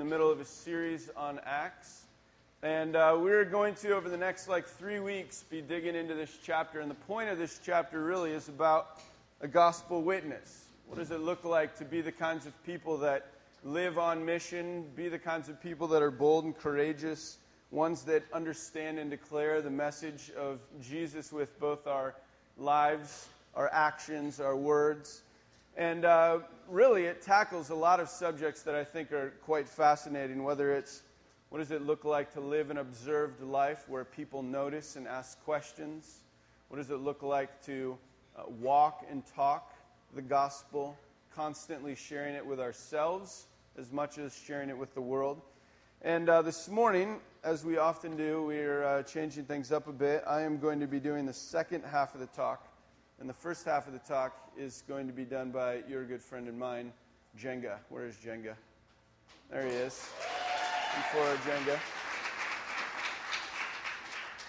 in the middle of a series on Acts. And we're going to, over the next 3 weeks, be digging into this chapter. And the point of this chapter really is about a gospel witness. What does it look like to be the kinds of people that live on mission, be the kinds of people that are bold and courageous, ones that understand and declare the message of Jesus with both our lives, our actions, our words. And really, it tackles a lot of subjects that I think are quite fascinating, whether it's what does it look like to live an observed life where people notice and ask questions? What does it look like to walk and talk the gospel, constantly sharing it with ourselves as much as sharing it with the world? And this morning, as we often do, we're changing things up a bit. I am going to be doing the second half of the talk, and the first half of the talk is going to be done by your good friend and mine, Jenga. Where is Jenga? There he is. Before Jenga.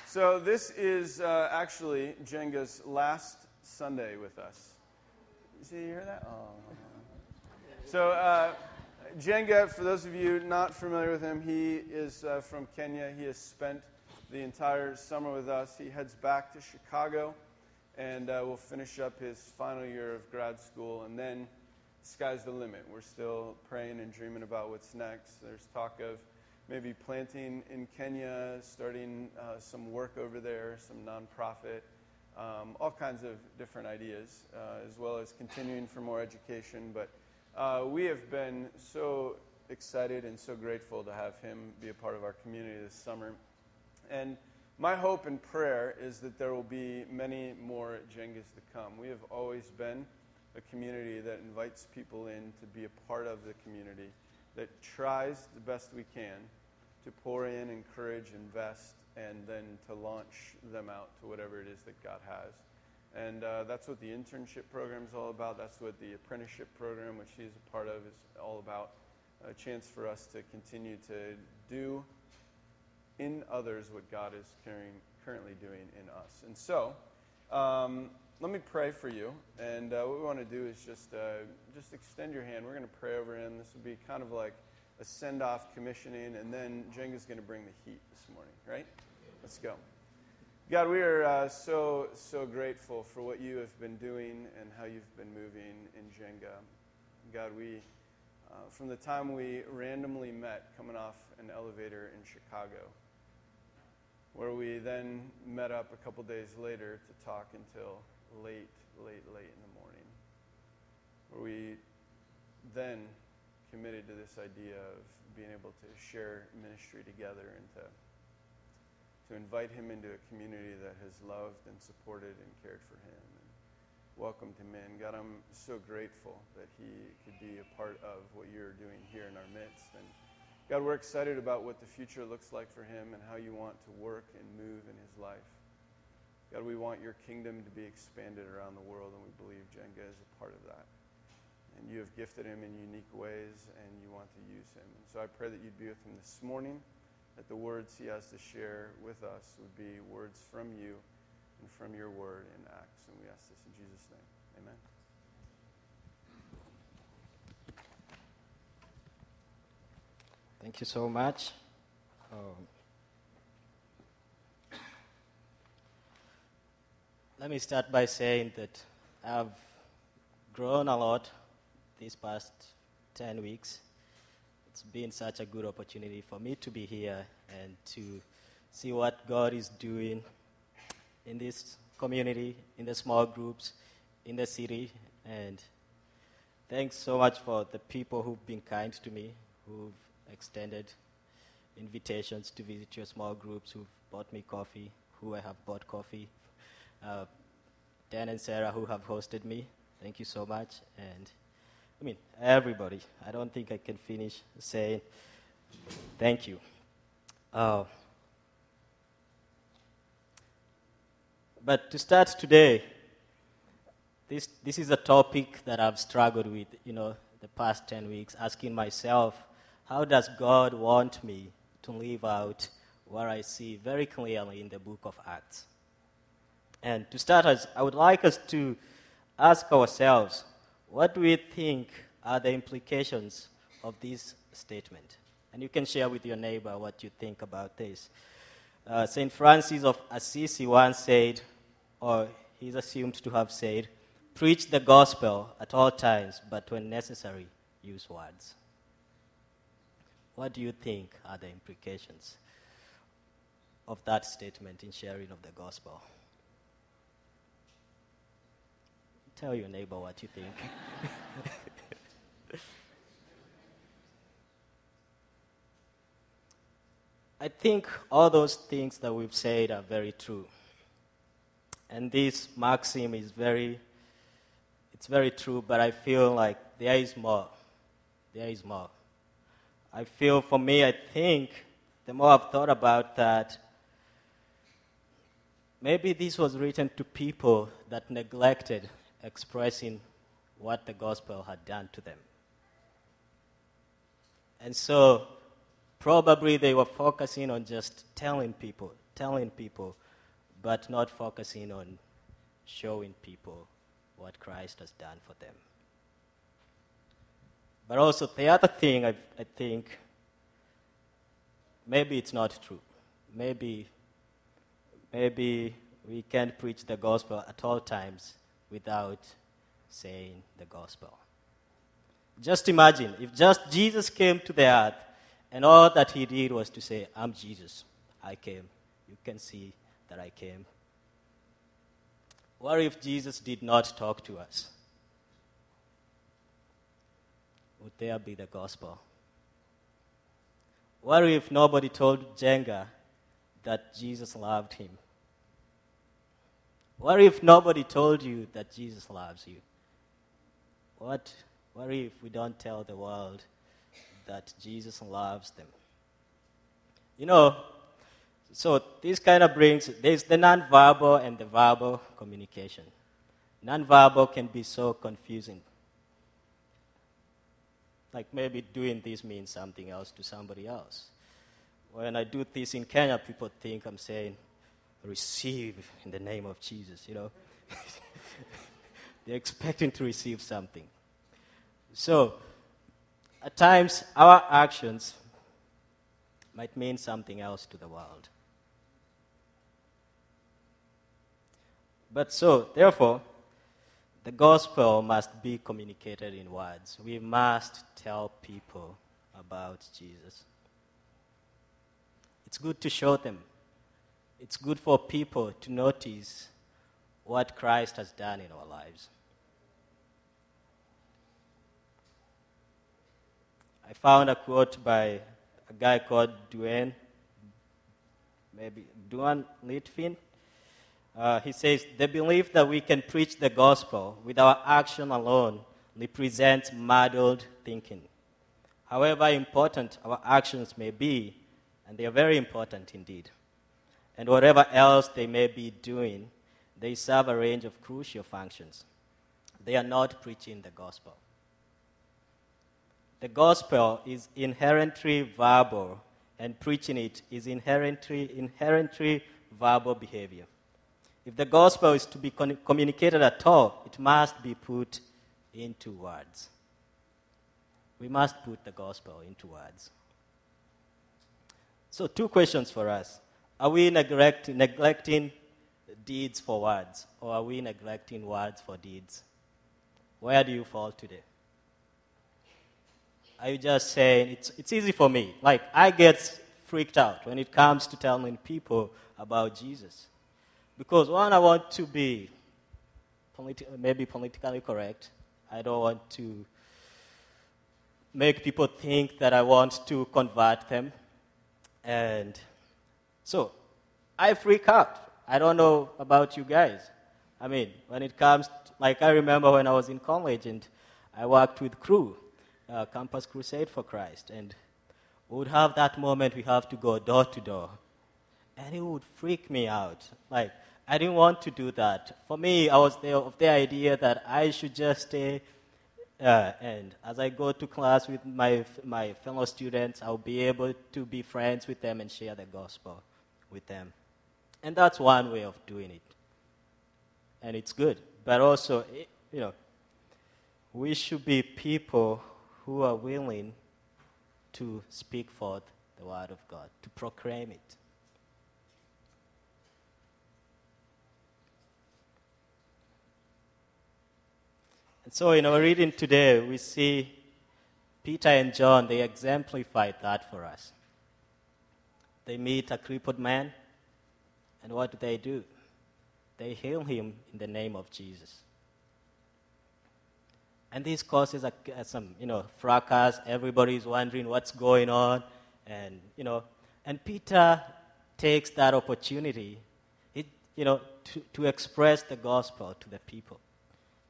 So this is actually Jenga's last Sunday with us. See, you hear that? Oh. So Jenga, for those of you not familiar with him, he is from Kenya. He has spent the entire summer with us. He heads back to Chicago, and will finish up his final year of grad school, and then sky's the limit. We're still praying and dreaming about what's next. There's talk of maybe planting in Kenya, starting some work over there, some nonprofit, all kinds of different ideas, as well as continuing for more education. But we have been so excited and so grateful to have him be a part of our community this summer. And my hope and prayer is that there will be many more Jengas to come. We have always been a community that invites people in to be a part of the community, that tries the best we can to pour in, encourage, invest, and then to launch them out to whatever it is that God has. And that's what the internship program is all about. That's what the apprenticeship program, which he's a part of, is all about. A chance for us to continue to do in others what God is currently doing in us. And so, let me pray for you, and what we want to do is just extend your hand. We're going to pray over him. This will be kind of like a send-off commissioning, and then Jenga's going to bring the heat this morning, right? Let's go. God, we are so, so grateful for what you have been doing and how you've been moving in Jenga. God, we, from the time we randomly met coming off an elevator in Chicago, where we then met up a couple days later to talk until late in the morning, where we then committed to this idea of being able to share ministry together and to invite him into a community that has loved and supported and cared for him and welcomed him in. God, I'm so grateful that he could be a part of what you're doing here in our midst. And God, we're excited about what the future looks like for him and how you want to work and move in his life. God, we want your kingdom to be expanded around the world, and we believe Jenga is a part of that. And you have gifted him in unique ways, and you want to use him. And so I pray that you'd be with him this morning, that the words he has to share with us would be words from you and from your word in Acts. And we ask this in Jesus' name. Amen. Thank you so much. Let me start by saying that I've grown a lot these past 10 weeks. It's been such a good opportunity for me to be here and to see what God is doing in this community, in the small groups, in the city. And thanks so much for the people who've been kind to me, who've extended invitations to visit your small groups, who've bought me coffee, who I have bought coffee. Dan and Sarah, who have hosted me, thank you so much. And I mean, everybody, I don't think I can finish saying thank you. But to start today, this is a topic that I've struggled with, the past 10 weeks, asking myself, how does God want me to live out what I see very clearly in the book of Acts? And to start us, I would like us to ask ourselves, what do we think are the implications of this statement? And you can share with your neighbor what you think about this. St. Francis of Assisi once said, or he's assumed to have said, preach the gospel at all times, but when necessary, use words. What do you think are the implications of that statement in sharing of the gospel? Tell your neighbor what you think. I think all those things that we've said are very true. And this maxim is very true, but I feel like there is more. There is more. I feel, for me, I think, the more I've thought about that, maybe this was written to people that neglected expressing what the gospel had done to them. And so, probably they were focusing on just telling people, but not focusing on showing people what Christ has done for them. But also the other thing, I think, maybe it's not true. Maybe we can't preach the gospel at all times without saying the gospel. Just imagine, if just Jesus came to the earth, and all that he did was to say, I'm Jesus. I came. You can see that I came. What if Jesus did not talk to us? Would there be the gospel? What if nobody told Jenga that Jesus loved him? What if nobody told you that Jesus loves you? What if we don't tell the world that Jesus loves them? You know, so this kind of brings, there's the nonverbal and the verbal communication. Nonverbal can be so confusing. Like maybe doing this means something else to somebody else. When I do this in Kenya, people think I'm saying, receive in the name of Jesus, you know. They're expecting to receive something. So, at times, our actions might mean something else to the world. But so, therefore, the gospel must be communicated in words. We must tell people about Jesus. It's good to show them. It's good for people to notice what Christ has done in our lives. I found a quote by a guy called Duane Litvin. He says, the belief that we can preach the gospel with our action alone represents muddled thinking. However important our actions may be, and they are very important indeed, and whatever else they may be doing, they serve a range of crucial functions. They are not preaching the gospel. The gospel is inherently verbal, and preaching it is inherently verbal behavior. If the gospel is to be communicated at all, it must be put into words. We must put the gospel into words. So, two questions for us. Are we neglecting deeds for words, or are we neglecting words for deeds? Where do you fall today? Are you just saying, it's easy for me? Like, I get freaked out when it comes to telling people about Jesus. Because, one, I want to be politically correct. I don't want to make people think that I want to convert them. And so, I freak out. I don't know about you guys. I mean, when it comes I remember when I was in college and I worked with crew. Campus Crusade for Christ, and we would have that moment we have to go door to door, and it would freak me out. Like, I didn't want to do that. For me, I was of the idea that I should just stay, and as I go to class with my fellow students, I'll be able to be friends with them and share the gospel with them. And that's one way of doing it, and it's good. But also, we should be people who are willing to speak forth the word of God, to proclaim it. And so in our reading today, we see Peter and John, they exemplified that for us. They meet a crippled man, and what do? They heal him in the name of Jesus. And this causes some, fracas. Everybody's wondering what's going on. And Peter takes that opportunity, to express the gospel to the people.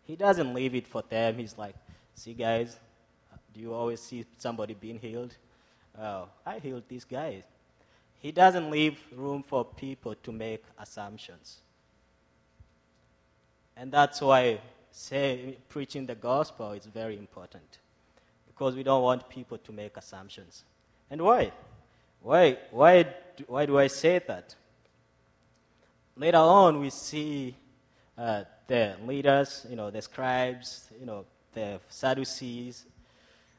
He doesn't leave it for them. He's like, see guys, do you always see somebody being healed? I healed these guys. He doesn't leave room for people to make assumptions. And that's why preaching the gospel is very important, because we don't want people to make assumptions. And why? Why do I say that? Later on, we see the leaders, the scribes, the Sadducees,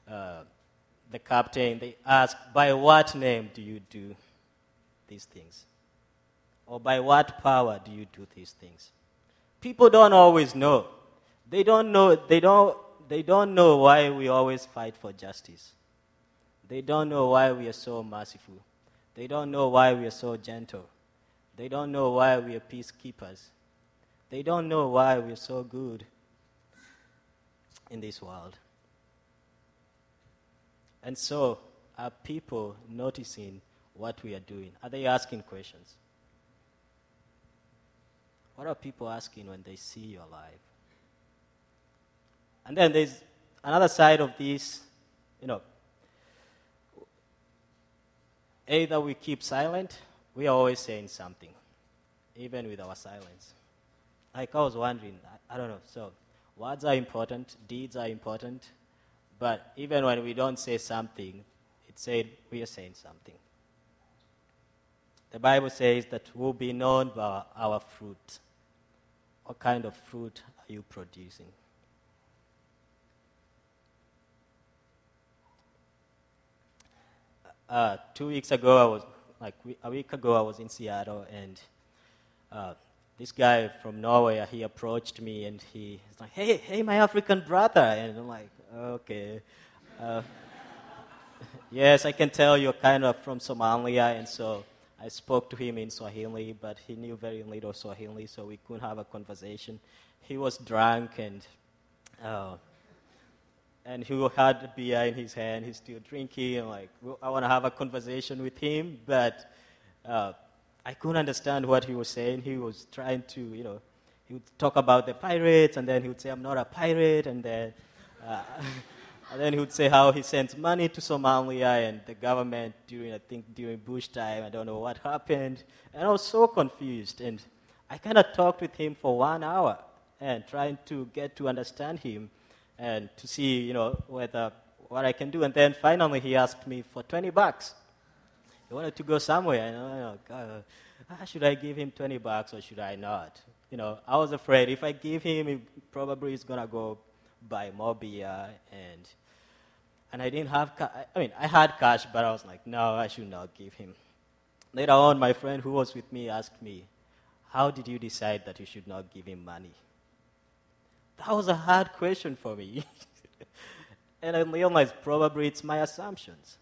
the captain. They ask, "By what name do you do these things? Or by what power do you do these things?" People don't always know. They don't know why we always fight for justice. They don't know why we are so merciful. They don't know why we are so gentle. They don't know why we are peacekeepers. They don't know why we are so good in this world. And so, are people noticing what we are doing? Are they asking questions? What are people asking when they see your life? And then there's another side of this, either we keep silent, we are always saying something, even with our silence. Like I was wondering, I don't know, so words are important, deeds are important, but even when we don't say something, it said we are saying something. The Bible says that we'll be known by our fruit. What kind of fruit are you producing? A week ago, I was in Seattle, and this guy from Norway, he approached me, and he's like, hey, my African brother. And I'm like, okay. Yes, I can tell you're kind of from Somalia, and so I spoke to him in Swahili, but he knew very little Swahili, so we couldn't have a conversation. He was drunk, and he had beer in his hand. He's still drinking. And I want to have a conversation with him, but I couldn't understand what he was saying. He was trying to, he would talk about the pirates, and then he would say, "I'm not a pirate," and then, and then he would say how he sends money to Somalia and the government during Bush time. I don't know what happened, and I was so confused. And I kind of talked with him for 1 hour and trying to get to understand him, and to see, whether what I can do. And then finally he asked me for $20. He wanted to go somewhere. And God, should I give him $20 or should I not? I was afraid if I give him, he probably is gonna go buy more beer. And I didn't have I had cash, but I was like, no, I should not give him. Later on, my friend who was with me asked me, "How did you decide that you should not give him money?" That was a hard question for me. And I realized probably it's my assumptions.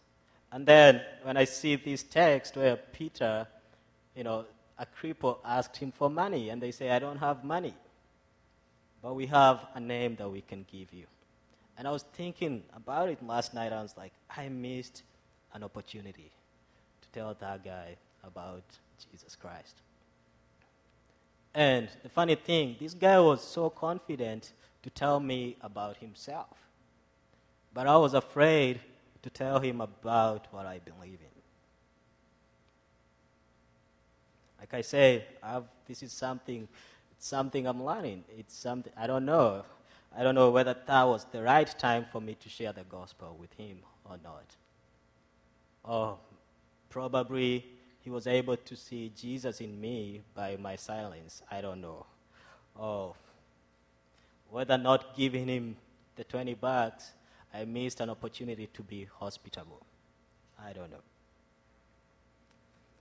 And then when I see this text where Peter, a cripple asked him for money, and they say, "I don't have money." But we have a name that we can give you. And I was thinking about it last night. I was like, I missed an opportunity to tell that guy about Jesus Christ. And the funny thing, this guy was so confident to tell me about himself. But I was afraid to tell him about what I believe in. Like I say, this is something I'm learning. It's something I don't know. I don't know whether that was the right time for me to share the gospel with him or not. Or probably he was able to see Jesus in me by my silence. I don't know. Or whether not giving him the $20, I missed an opportunity to be hospitable. I don't know.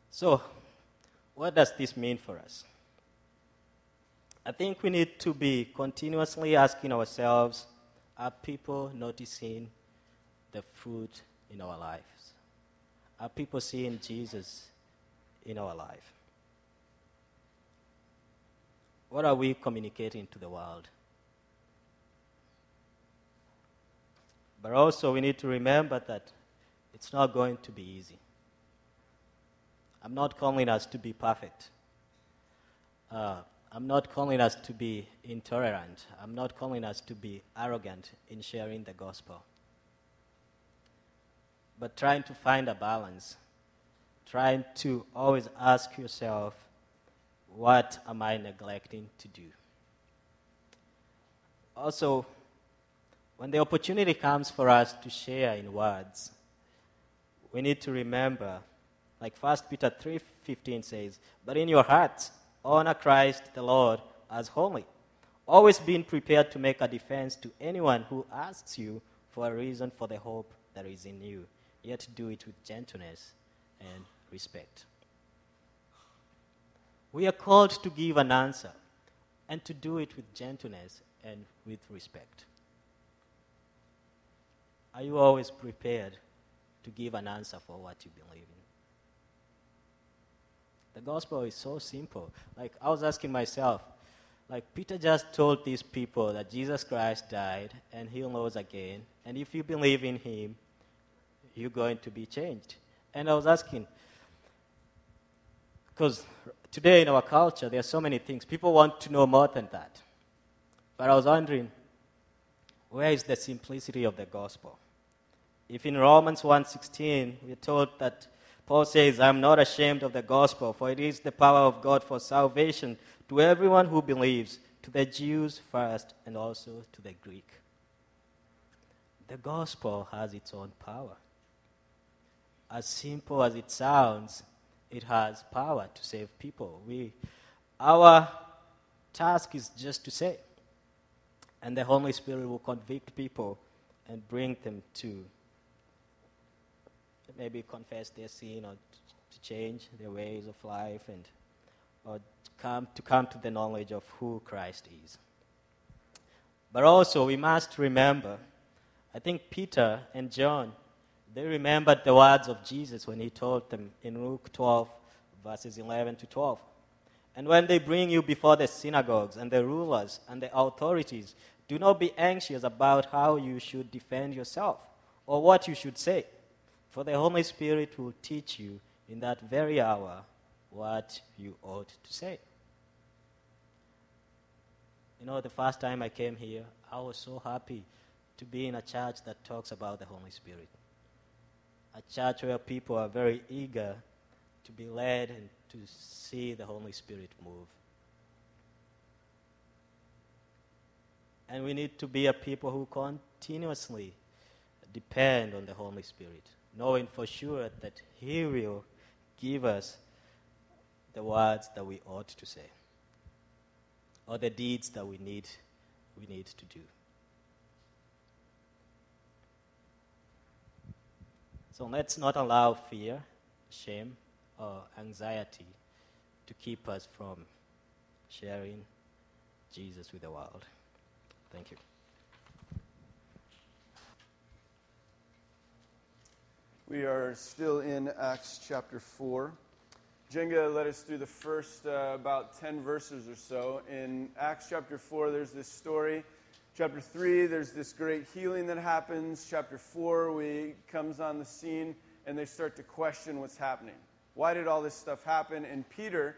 So, what does this mean for us? I think we need to be continuously asking ourselves, are people noticing the fruit in our lives? Are people seeing Jesus in our life? What are we communicating to the world? But also we need to remember that it's not going to be easy. I'm not calling us to be perfect. I'm not calling us to be intolerant. I'm not calling us to be arrogant in sharing the gospel. But trying to find a balance, trying to always ask yourself, what am I neglecting to do? Also, when the opportunity comes for us to share in words, we need to remember, like 1 Peter 3:15 says, but in your hearts, honor Christ the Lord as holy, always being prepared to make a defense to anyone who asks you for a reason for the hope that is in you, yet do it with gentleness and respect. We are called to give an answer and to do it with gentleness and with respect. Are you always prepared to give an answer for what you believe in? The gospel is so simple. Like, I was asking myself, like, Peter just told these people that Jesus Christ died and he rose again, and if you believe in him, you're going to be changed. And I was asking, because today in our culture, there are so many things. People want to know more than that. But I was wondering, where is the simplicity of the gospel? If in Romans 1:16, we're told that Paul says, I'm not ashamed of the gospel, for it is the power of God for salvation to everyone who believes, to the Jews first and also to the Greek. The gospel has its own power. As simple as it sounds, it has power to save people. Our task is just to say, and the Holy Spirit will convict people and bring them to maybe confess their sin or to change their ways of life and or to come to the knowledge of who Christ is. But also we must remember, I think Peter and John, they remembered the words of Jesus when he told them in Luke 12, verses 11 to 12. And when they bring you before the synagogues and the rulers and the authorities, do not be anxious about how you should defend yourself or what you should say. For the Holy Spirit will teach you in that very hour what you ought to say. You know, the first time I came here, I was so happy to be in a church that talks about the Holy Spirit. A church where people are very eager to be led and to see the Holy Spirit move. And we need to be a people who continuously depend on the Holy Spirit, knowing for sure that he will give us the words that we ought to say or the deeds that we need to do. So let's not allow fear, shame, or anxiety to keep us from sharing Jesus with the world. Thank you. We are still in Acts chapter 4. Jenga led us through the first about 10 verses or so. In Acts chapter 4, there's this story. Chapter 3, there's this great healing that happens. Chapter 4, comes on the scene, and they start to question what's happening. Why did all this stuff happen? And Peter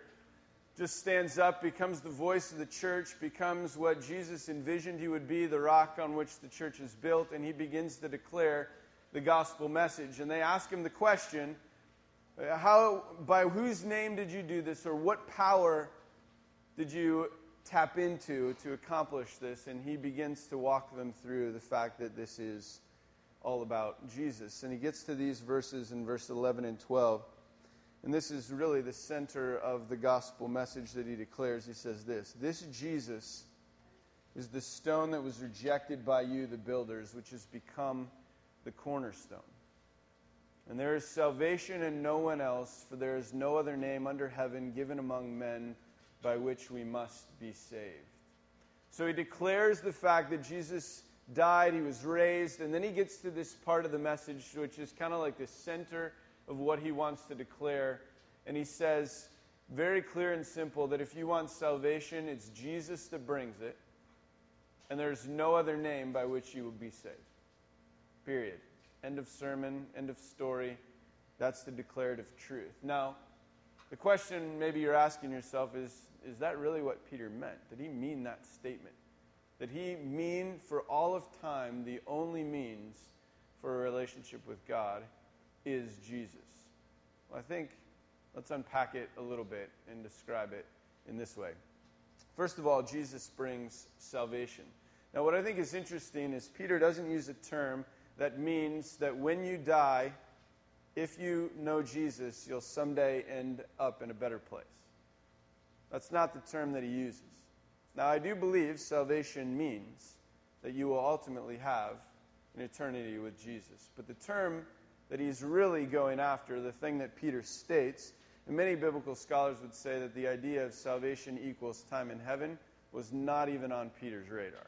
just stands up, becomes the voice of the church, becomes what Jesus envisioned he would be, the rock on which the church is built, and he begins to declare the gospel message. And they ask him the question, by whose name did you do this, or what power did you tap into to accomplish this? And he begins to walk them through the fact that this is all about Jesus. And he gets to these verses in verse 11 and 12. And this is really the center of the gospel message that he declares. He says this Jesus is the stone that was rejected by you, the builders, which has become the cornerstone. And there is salvation in no one else, for there is no other name under heaven given among men by which we must be saved. So he declares the fact that Jesus died, he was raised, and then he gets to this part of the message, which is kind of like the center of what he wants to declare. And he says, very clear and simple, that if you want salvation, it's Jesus that brings it, and there's no other name by which you will be saved. Period. End of sermon, end of story. That's the declarative truth. Now, the question maybe you're asking yourself is that really what Peter meant? Did he mean that statement? Did he mean for all of time the only means for a relationship with God is Jesus? Well, I think let's unpack it a little bit and describe it in this way. First of all, Jesus brings salvation. Now, what I think is interesting is Peter doesn't use a term that means that when you die, if you know Jesus, you'll someday end up in a better place. That's not the term that he uses. Now, I do believe salvation means that you will ultimately have an eternity with Jesus. But the term that he's really going after, the thing that Peter states, and many biblical scholars would say that the idea of salvation equals time in heaven was not even on Peter's radar.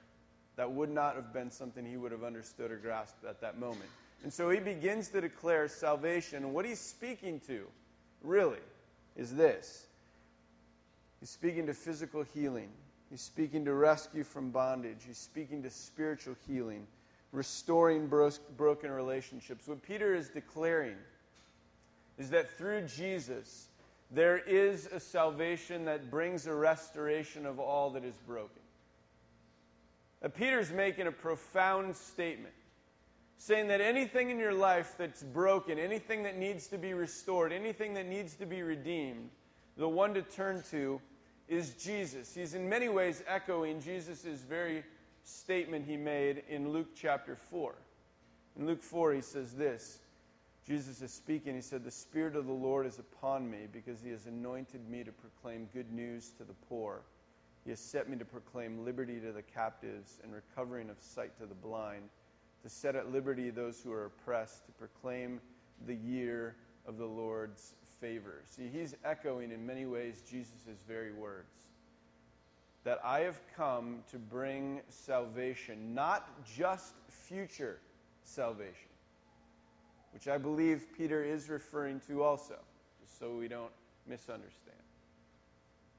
That would not have been something he would have understood or grasped at that moment. And so he begins to declare salvation. And what he's speaking to, really, is this. He's speaking to physical healing. He's speaking to rescue from bondage. He's speaking to spiritual healing, restoring broken relationships. What Peter is declaring is that through Jesus, there is a salvation that brings a restoration of all that is broken. Now, Peter's making a profound statement, saying that anything in your life that's broken, anything that needs to be restored, anything that needs to be redeemed, the one to turn to is Jesus. He's in many ways echoing Jesus' very statement he made in Luke chapter 4. In Luke 4, he says this. Jesus is speaking. He said, "The Spirit of the Lord is upon me because he has anointed me to proclaim good news to the poor. He has set me to proclaim liberty to the captives and recovering of sight to the blind, to set at liberty those who are oppressed, to proclaim the year of the Lord's favor." See, he's echoing in many ways Jesus' very words. That I have come to bring salvation, not just future salvation, which I believe Peter is referring to also, just so we don't misunderstand.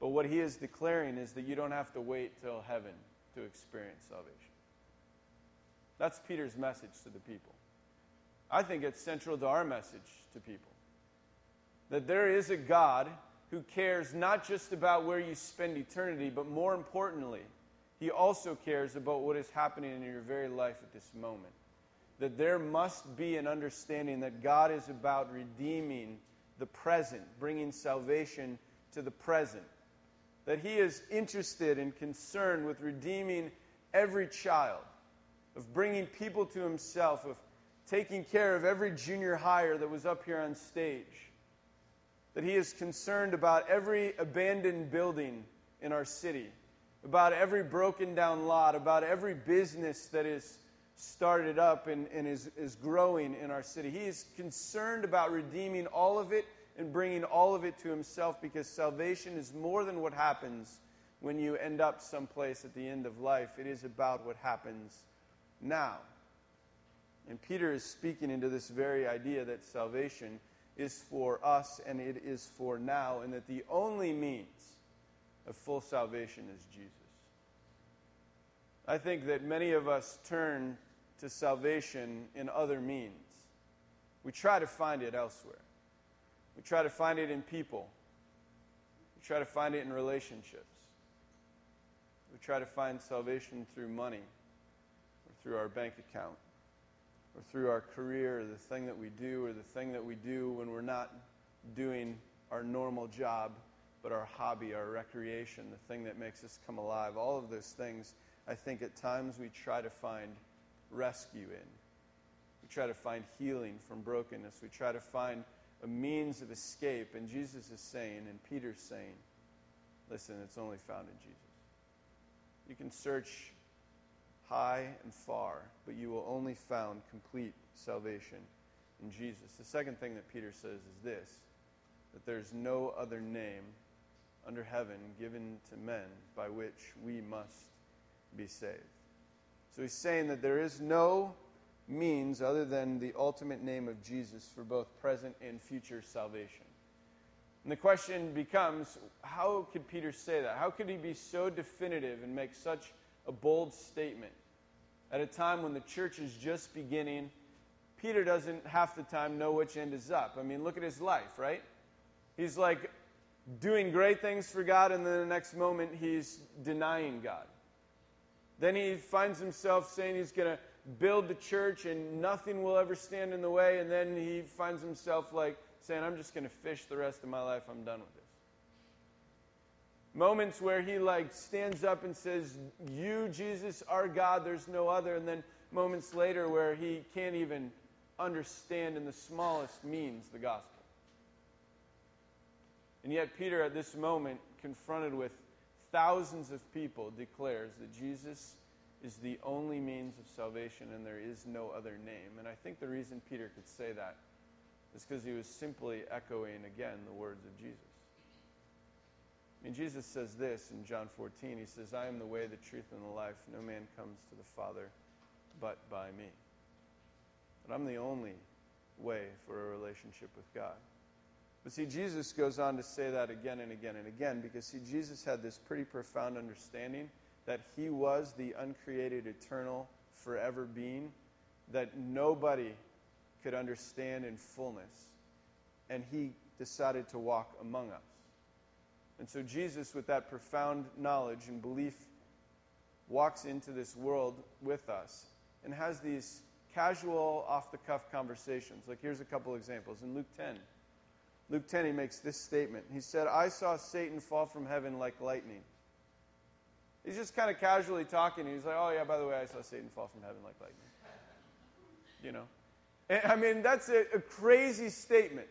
But what he is declaring is that you don't have to wait till heaven to experience salvation. That's Peter's message to the people. I think it's central to our message to people. That there is a God who cares not just about where you spend eternity, but more importantly, he also cares about what is happening in your very life at this moment. That there must be an understanding that God is about redeeming the present, bringing salvation to the present. That he is interested and concerned with redeeming every child, of bringing people to himself, of taking care of every junior higher that was up here on stage. That he is concerned about every abandoned building in our city, about every broken down lot, about every business that is started up and is growing in our city. He is concerned about redeeming all of it and bringing all of it to himself, because salvation is more than what happens when you end up someplace at the end of life. It is about what happens now. And Peter is speaking into this very idea that salvation is for us and it is for now, and that the only means of full salvation is Jesus. I think that many of us turn to salvation in other means. We try to find it elsewhere. We try to find it in people. We try to find it in relationships. We try to find salvation through money, or through our bank account, or through our career, or the thing that we do, or the thing that we do when we're not doing our normal job, but our hobby, our recreation, the thing that makes us come alive. All of those things, I think at times we try to find rescue in. We try to find healing from brokenness. We try to find a means of escape. And Jesus is saying, and Peter's saying, listen, it's only found in Jesus. You can search high and far, but you will only find complete salvation in Jesus. The second thing that Peter says is this, that there's no other name under heaven given to men by which we must be saved. So he's saying that there is no means other than the ultimate name of Jesus for both present and future salvation. And the question becomes, how could Peter say that? How could he be so definitive and make such a bold statement? At a time when the church is just beginning, Peter doesn't half the time know which end is up. I mean, look at his life, right? He's like doing great things for God, and then the next moment he's denying God. Then he finds himself saying he's going to build the church and nothing will ever stand in the way, and then he finds himself like saying, I'm just going to fish the rest of my life. I'm done with this. Moments where he like stands up and says, you, Jesus, are God. There's no other. And then moments later where he can't even understand in the smallest means the gospel. And yet Peter at this moment, confronted with thousands of people, declares that Jesus is the only means of salvation and there is no other name. And I think the reason Peter could say that is because he was simply echoing again the words of Jesus. I mean, Jesus says this in John 14. He says, I am the way, the truth, and the life. No man comes to the Father but by me. But I'm the only way for a relationship with God. But see, Jesus goes on to say that again and again and again, because see, Jesus had this pretty profound understanding that he was the uncreated, eternal, forever being that nobody could understand in fullness. And he decided to walk among us. And so Jesus, with that profound knowledge and belief, walks into this world with us and has these casual, off-the-cuff conversations. Like, here's a couple examples. In Luke 10, he makes this statement. He said, I saw Satan fall from heaven like lightning. He's just kind of casually talking. He's like, oh, yeah, by the way, I saw Satan fall from heaven like lightning. You know? And, I mean, that's a crazy statement.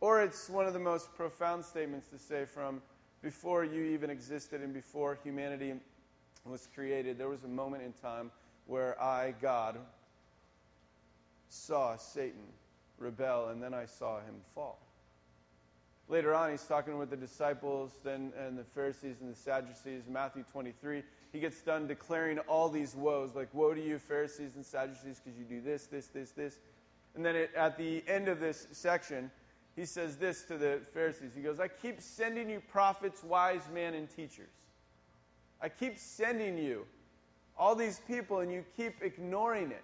Or it's one of the most profound statements to say from before you even existed and before humanity was created. There was a moment in time where I, God, saw Satan rebel, and then I saw him fall. Later on, he's talking with the disciples then and the Pharisees and the Sadducees, Matthew 23. He gets done declaring all these woes, like, woe to you, Pharisees and Sadducees, because you do this, this, this, this. And then at the end of this section, he says this to the Pharisees. He goes, I keep sending you prophets, wise men, and teachers. I keep sending you all these people, and you keep ignoring it.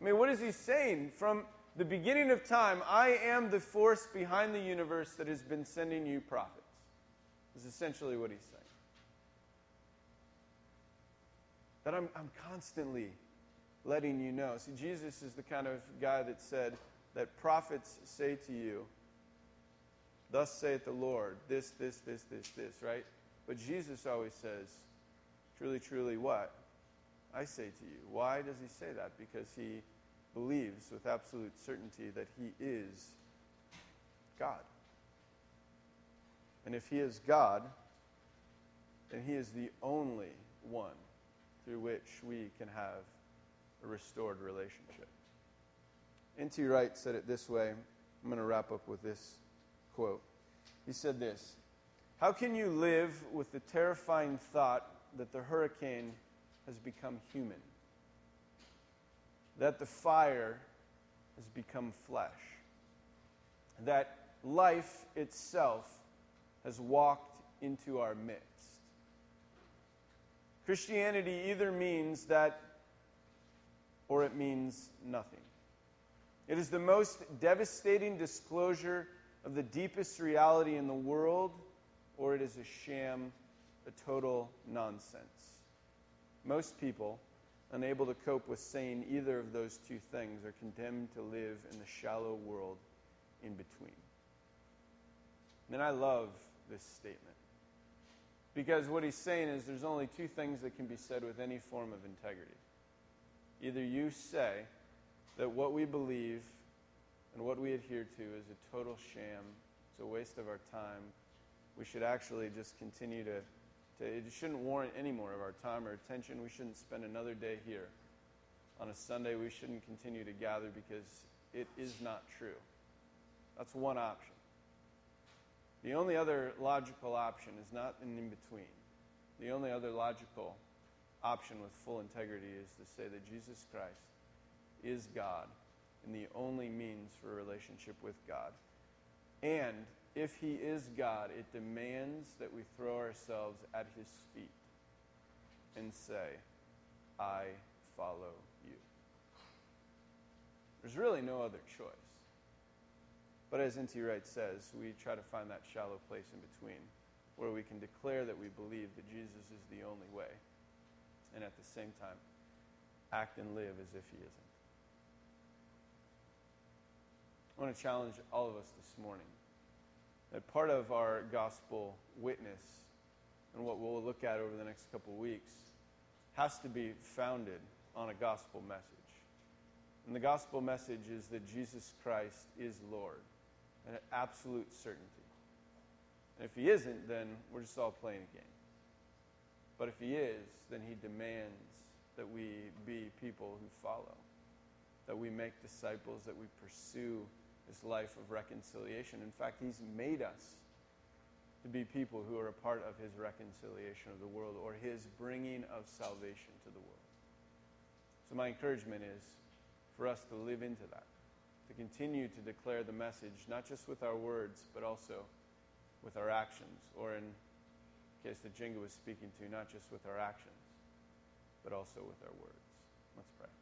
I mean, what is he saying? From the beginning of time, I am the force behind the universe that has been sending you prophets, is essentially what he's saying. That I'm constantly letting you know. See, Jesus is the kind of guy that said that prophets say to you, thus saith the Lord, this, this, this, this, this, right? But Jesus always says, truly, truly what? I say to you. Why does he say that? Because he believes with absolute certainty that he is God. And if he is God, then he is the only one through which we can have a restored relationship. N.T. Wright said it this way. I'm going to wrap up with this quote. He said this, how can you live with the terrifying thought that the hurricane has become human? That the fire has become flesh. That life itself has walked into our midst. Christianity either means that or it means nothing. It is the most devastating disclosure of the deepest reality in the world, or it is a sham, a total nonsense. Most people, unable to cope with saying either of those two things, are condemned to live in the shallow world in between. And I love this statement, because what he's saying is there's only two things that can be said with any form of integrity. Either you say that what we believe and what we adhere to is a total sham, it's a waste of our time, we should actually just continue to it shouldn't warrant any more of our time or attention. We shouldn't spend another day here. on a Sunday we shouldn't continue to gather because it is not true. That's one option. The only other logical option is not an in-between. The only other logical option with full integrity is to say that Jesus Christ is God and the only means for a relationship with God. And if he is God, it demands that we throw ourselves at his feet and say, I follow you. There's really no other choice. But as N.T. Wright says, we try to find that shallow place in between where we can declare that we believe that Jesus is the only way and at the same time act and live as if he isn't. I want to challenge all of us this morning that part of our gospel witness and what we'll look at over the next couple weeks has to be founded on a gospel message. And the gospel message is that Jesus Christ is Lord, an absolute certainty. And if he isn't, then we're just all playing a game. But if he is, then he demands that we be people who follow, that we make disciples, that we pursue this life of reconciliation. In fact, he's made us to be people who are a part of his reconciliation of the world or his bringing of salvation to the world. So my encouragement is for us to live into that, to continue to declare the message, not just with our words, but also with our actions, or in the case that Jenga was speaking to, not just with our actions, but also with our words. Let's pray.